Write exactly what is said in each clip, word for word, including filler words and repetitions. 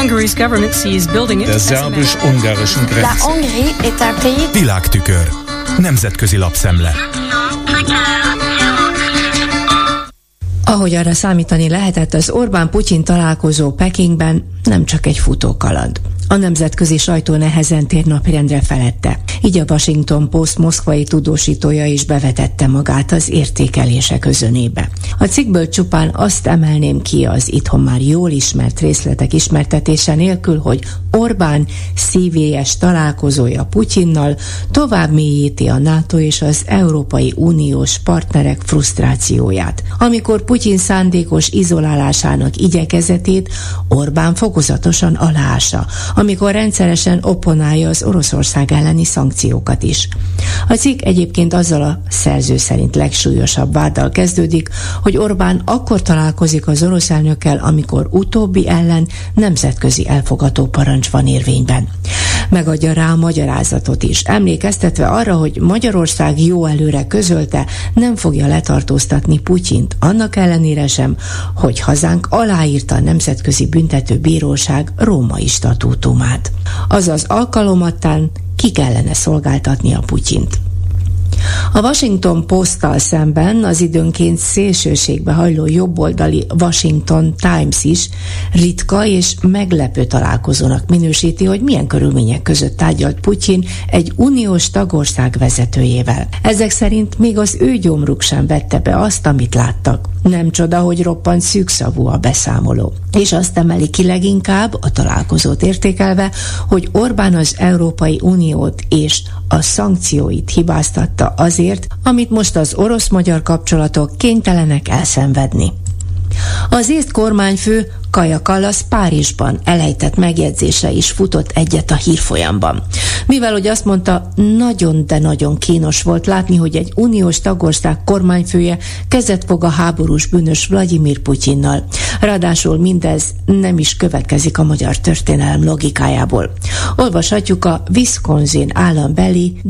Der szerbus-ungarischen Grenze. Világtükör. Nemzetközi lapszemle. Ahogy arra számítani lehetett, az Orbán-Putyin találkozó Pekingben nem csak egy futókaland. A nemzetközi sajtó nehezen tér napirendre felette. Így a Washington Post moszkvai tudósítója is bevetette magát az értékelések özönébe. A cikkből csupán azt emelném ki az itthon már jól ismert részletek ismertetése nélkül, hogy Orbán szívélyes találkozója Putyinnal tovább mélyíti a NATO és az Európai Uniós partnerek frusztrációját. Amikor Putyin szándékos izolálásának igyekezetét Orbán fokozatosan aláássa, amikor rendszeresen opponálja az Oroszország elleni szankciókat is. A cikk egyébként azzal a szerző szerint legsúlyosabb váddal kezdődik, hogy Orbán akkor találkozik az orosz elnökkel, amikor utóbbi ellen nemzetközi elfogadó parancs van érvényben. Megadja rá a magyarázatot is, emlékeztetve arra, hogy Magyarország jó előre közölte, nem fogja letartóztatni Putyint, annak ellenére sem, hogy hazánk aláírta a Nemzetközi Büntetőbíróság római statútumát. Azaz alkalomattán ki kellene szolgáltatni a Putyint. A Washington Posttal szemben az időnként szélsőségbe hajló jobboldali Washington Times is ritka és meglepő találkozónak minősíti, hogy milyen körülmények között tárgyalt Putyin egy uniós tagország vezetőjével. Ezek szerint még az ő gyomruk sem vette be azt, amit láttak. Nem csoda, hogy roppant szűkszavú a beszámoló. És azt emeli ki leginkább, a találkozót értékelve, hogy Orbán az Európai Uniót és a szankcióit hibáztatta azért, amit most az orosz-magyar kapcsolatok kénytelenek elszenvedni. Az észt kormányfő Kaja Kalas Párizsban elejtett megjegyzése is futott egyet a hírfolyamban. Mivel, hogy azt mondta, nagyon, de nagyon kínos volt látni, hogy egy uniós tagország kormányfője kezet fog a háborús bűnös Vladimir Putyinnal. Ráadásul mindez nem is következik a magyar történelem logikájából. Olvashatjuk a Wisconsin állambeli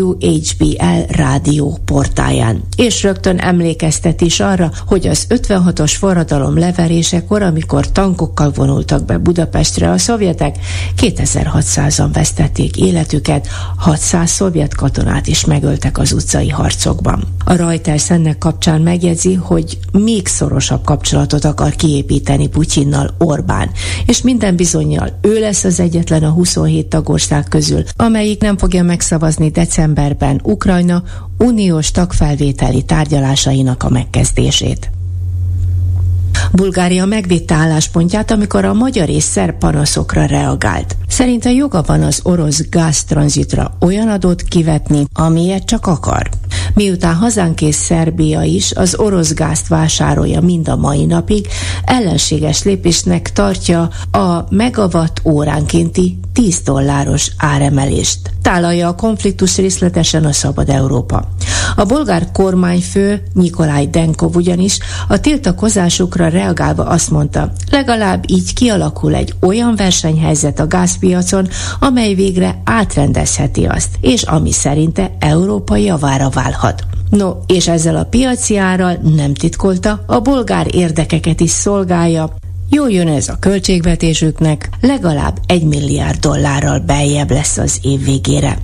W H B L rádió portáján. És rögtön emlékeztet is arra, hogy az ötvenhatos forradalom leverésekor, amikor tankokkal vonultak be Budapestre a szovjetek, kétezer-hatszázan vesztették életüket, hatszáz szovjet katonát is megöltek az utcai harcokban. A Reuters ennek kapcsán megjegyzi, hogy még szorosabb kapcsolatot akar kiépíteni Putyinnal Orbán, és minden bizonnyal ő lesz az egyetlen a huszonhét tagország közül, amelyik nem fogja megszavazni decemberben Ukrajna uniós tagfelvételi tárgyalásainak a megkezdését. Bulgária megvédte álláspontját, amikor a magyar és szerb panaszokra reagált. Szerinte joga van az orosz gáztranzitra olyan adót kivetni, amilyet csak akar. Miután hazánk és Szerbia is az orosz gázt vásárolja mind a mai napig, ellenséges lépésnek tartja a megawatt óránkénti tíz dolláros áremelést. Tálalja a konfliktus részletesen a Szabad Európa. A bolgár kormányfő Nikolaj Denkov ugyanis a tiltakozásukra reagálva azt mondta, legalább így kialakul egy olyan versenyhelyzet a gázpiacon, amely végre átrendezheti azt, és ami szerinte Európa javára válhat. No, és ezzel a piaci árral, nem titkolta, a bolgár érdekeket is szolgálja. Jól jön ez a költségvetésüknek, legalább egy milliárd dollárral beljebb lesz az év végére.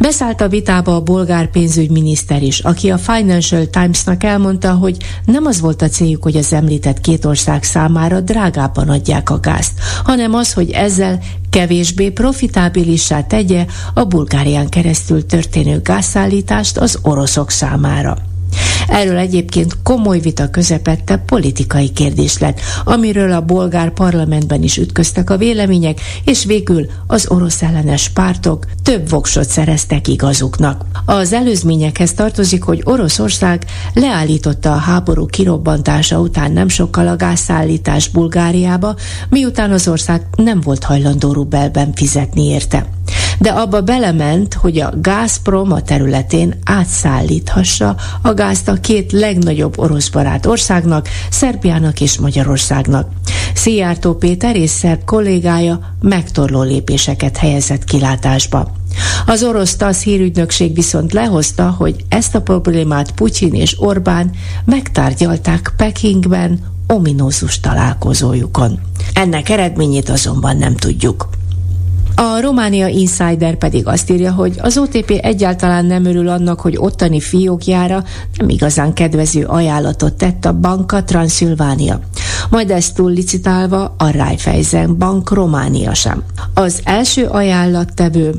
Beszállt a vitába a bolgár pénzügyminiszter is, aki a Financial Timesnak elmondta, hogy nem az volt a céljuk, hogy az említett két ország számára drágábban adják a gázt, hanem az, hogy ezzel kevésbé profitábilissá tegye a Bulgárián keresztül történő gázszállítást az oroszok számára. Erről egyébként komoly vita közepette politikai kérdés lett, amiről a bolgár parlamentben is ütköztek a vélemények, és végül az orosz ellenes pártok több voksot szereztek igazuknak. Az előzményekhez tartozik, hogy Oroszország leállította a háború kirobbantása után nem sokkal a gázszállítás Bulgáriába, miután az ország nem volt hajlandó rubelben fizetni érte. De abba belement, hogy a Gazprom a területén átszállíthassa a gázt a két legnagyobb oroszbarát országnak, Szerbiának és Magyarországnak. Szijjártó Péter és szerb kollégája megtorló lépéseket helyezett kilátásba. Az orosz TASZ hírügynökség viszont lehozta, hogy ezt a problémát Putyin és Orbán megtárgyalták Pekingben ominózus találkozójukon. Ennek eredményét azonban nem tudjuk. A Románia Insider pedig azt írja, hogy az o té pé egyáltalán nem örül annak, hogy ottani fiókjára nem igazán kedvező ajánlatot tett a Banca Transilvania. Majd ezt túllicitálva a Raiffeisen Bank Románia sem. Az első ajánlattevő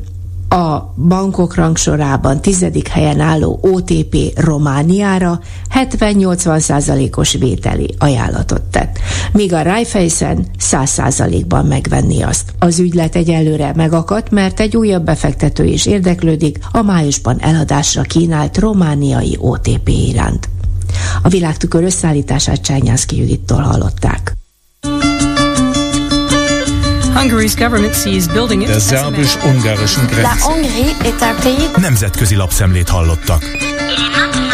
a bankok rangsorában tizedik helyen álló o té pé Romániára hetven-nyolcvan százalékos vételi ajánlatot tett, míg a Raiffeisen száz százalékban megvenni azt. Az ügylet egyelőre megakadt, mert egy újabb befektető is érdeklődik a májusban eladásra kínált romániai o té pé iránt. A Világtükör összeállítását Csernyánszky Judittól hallották. A szerb-ungarischen Grenze. Nemzetközi lapszemlét hallottak.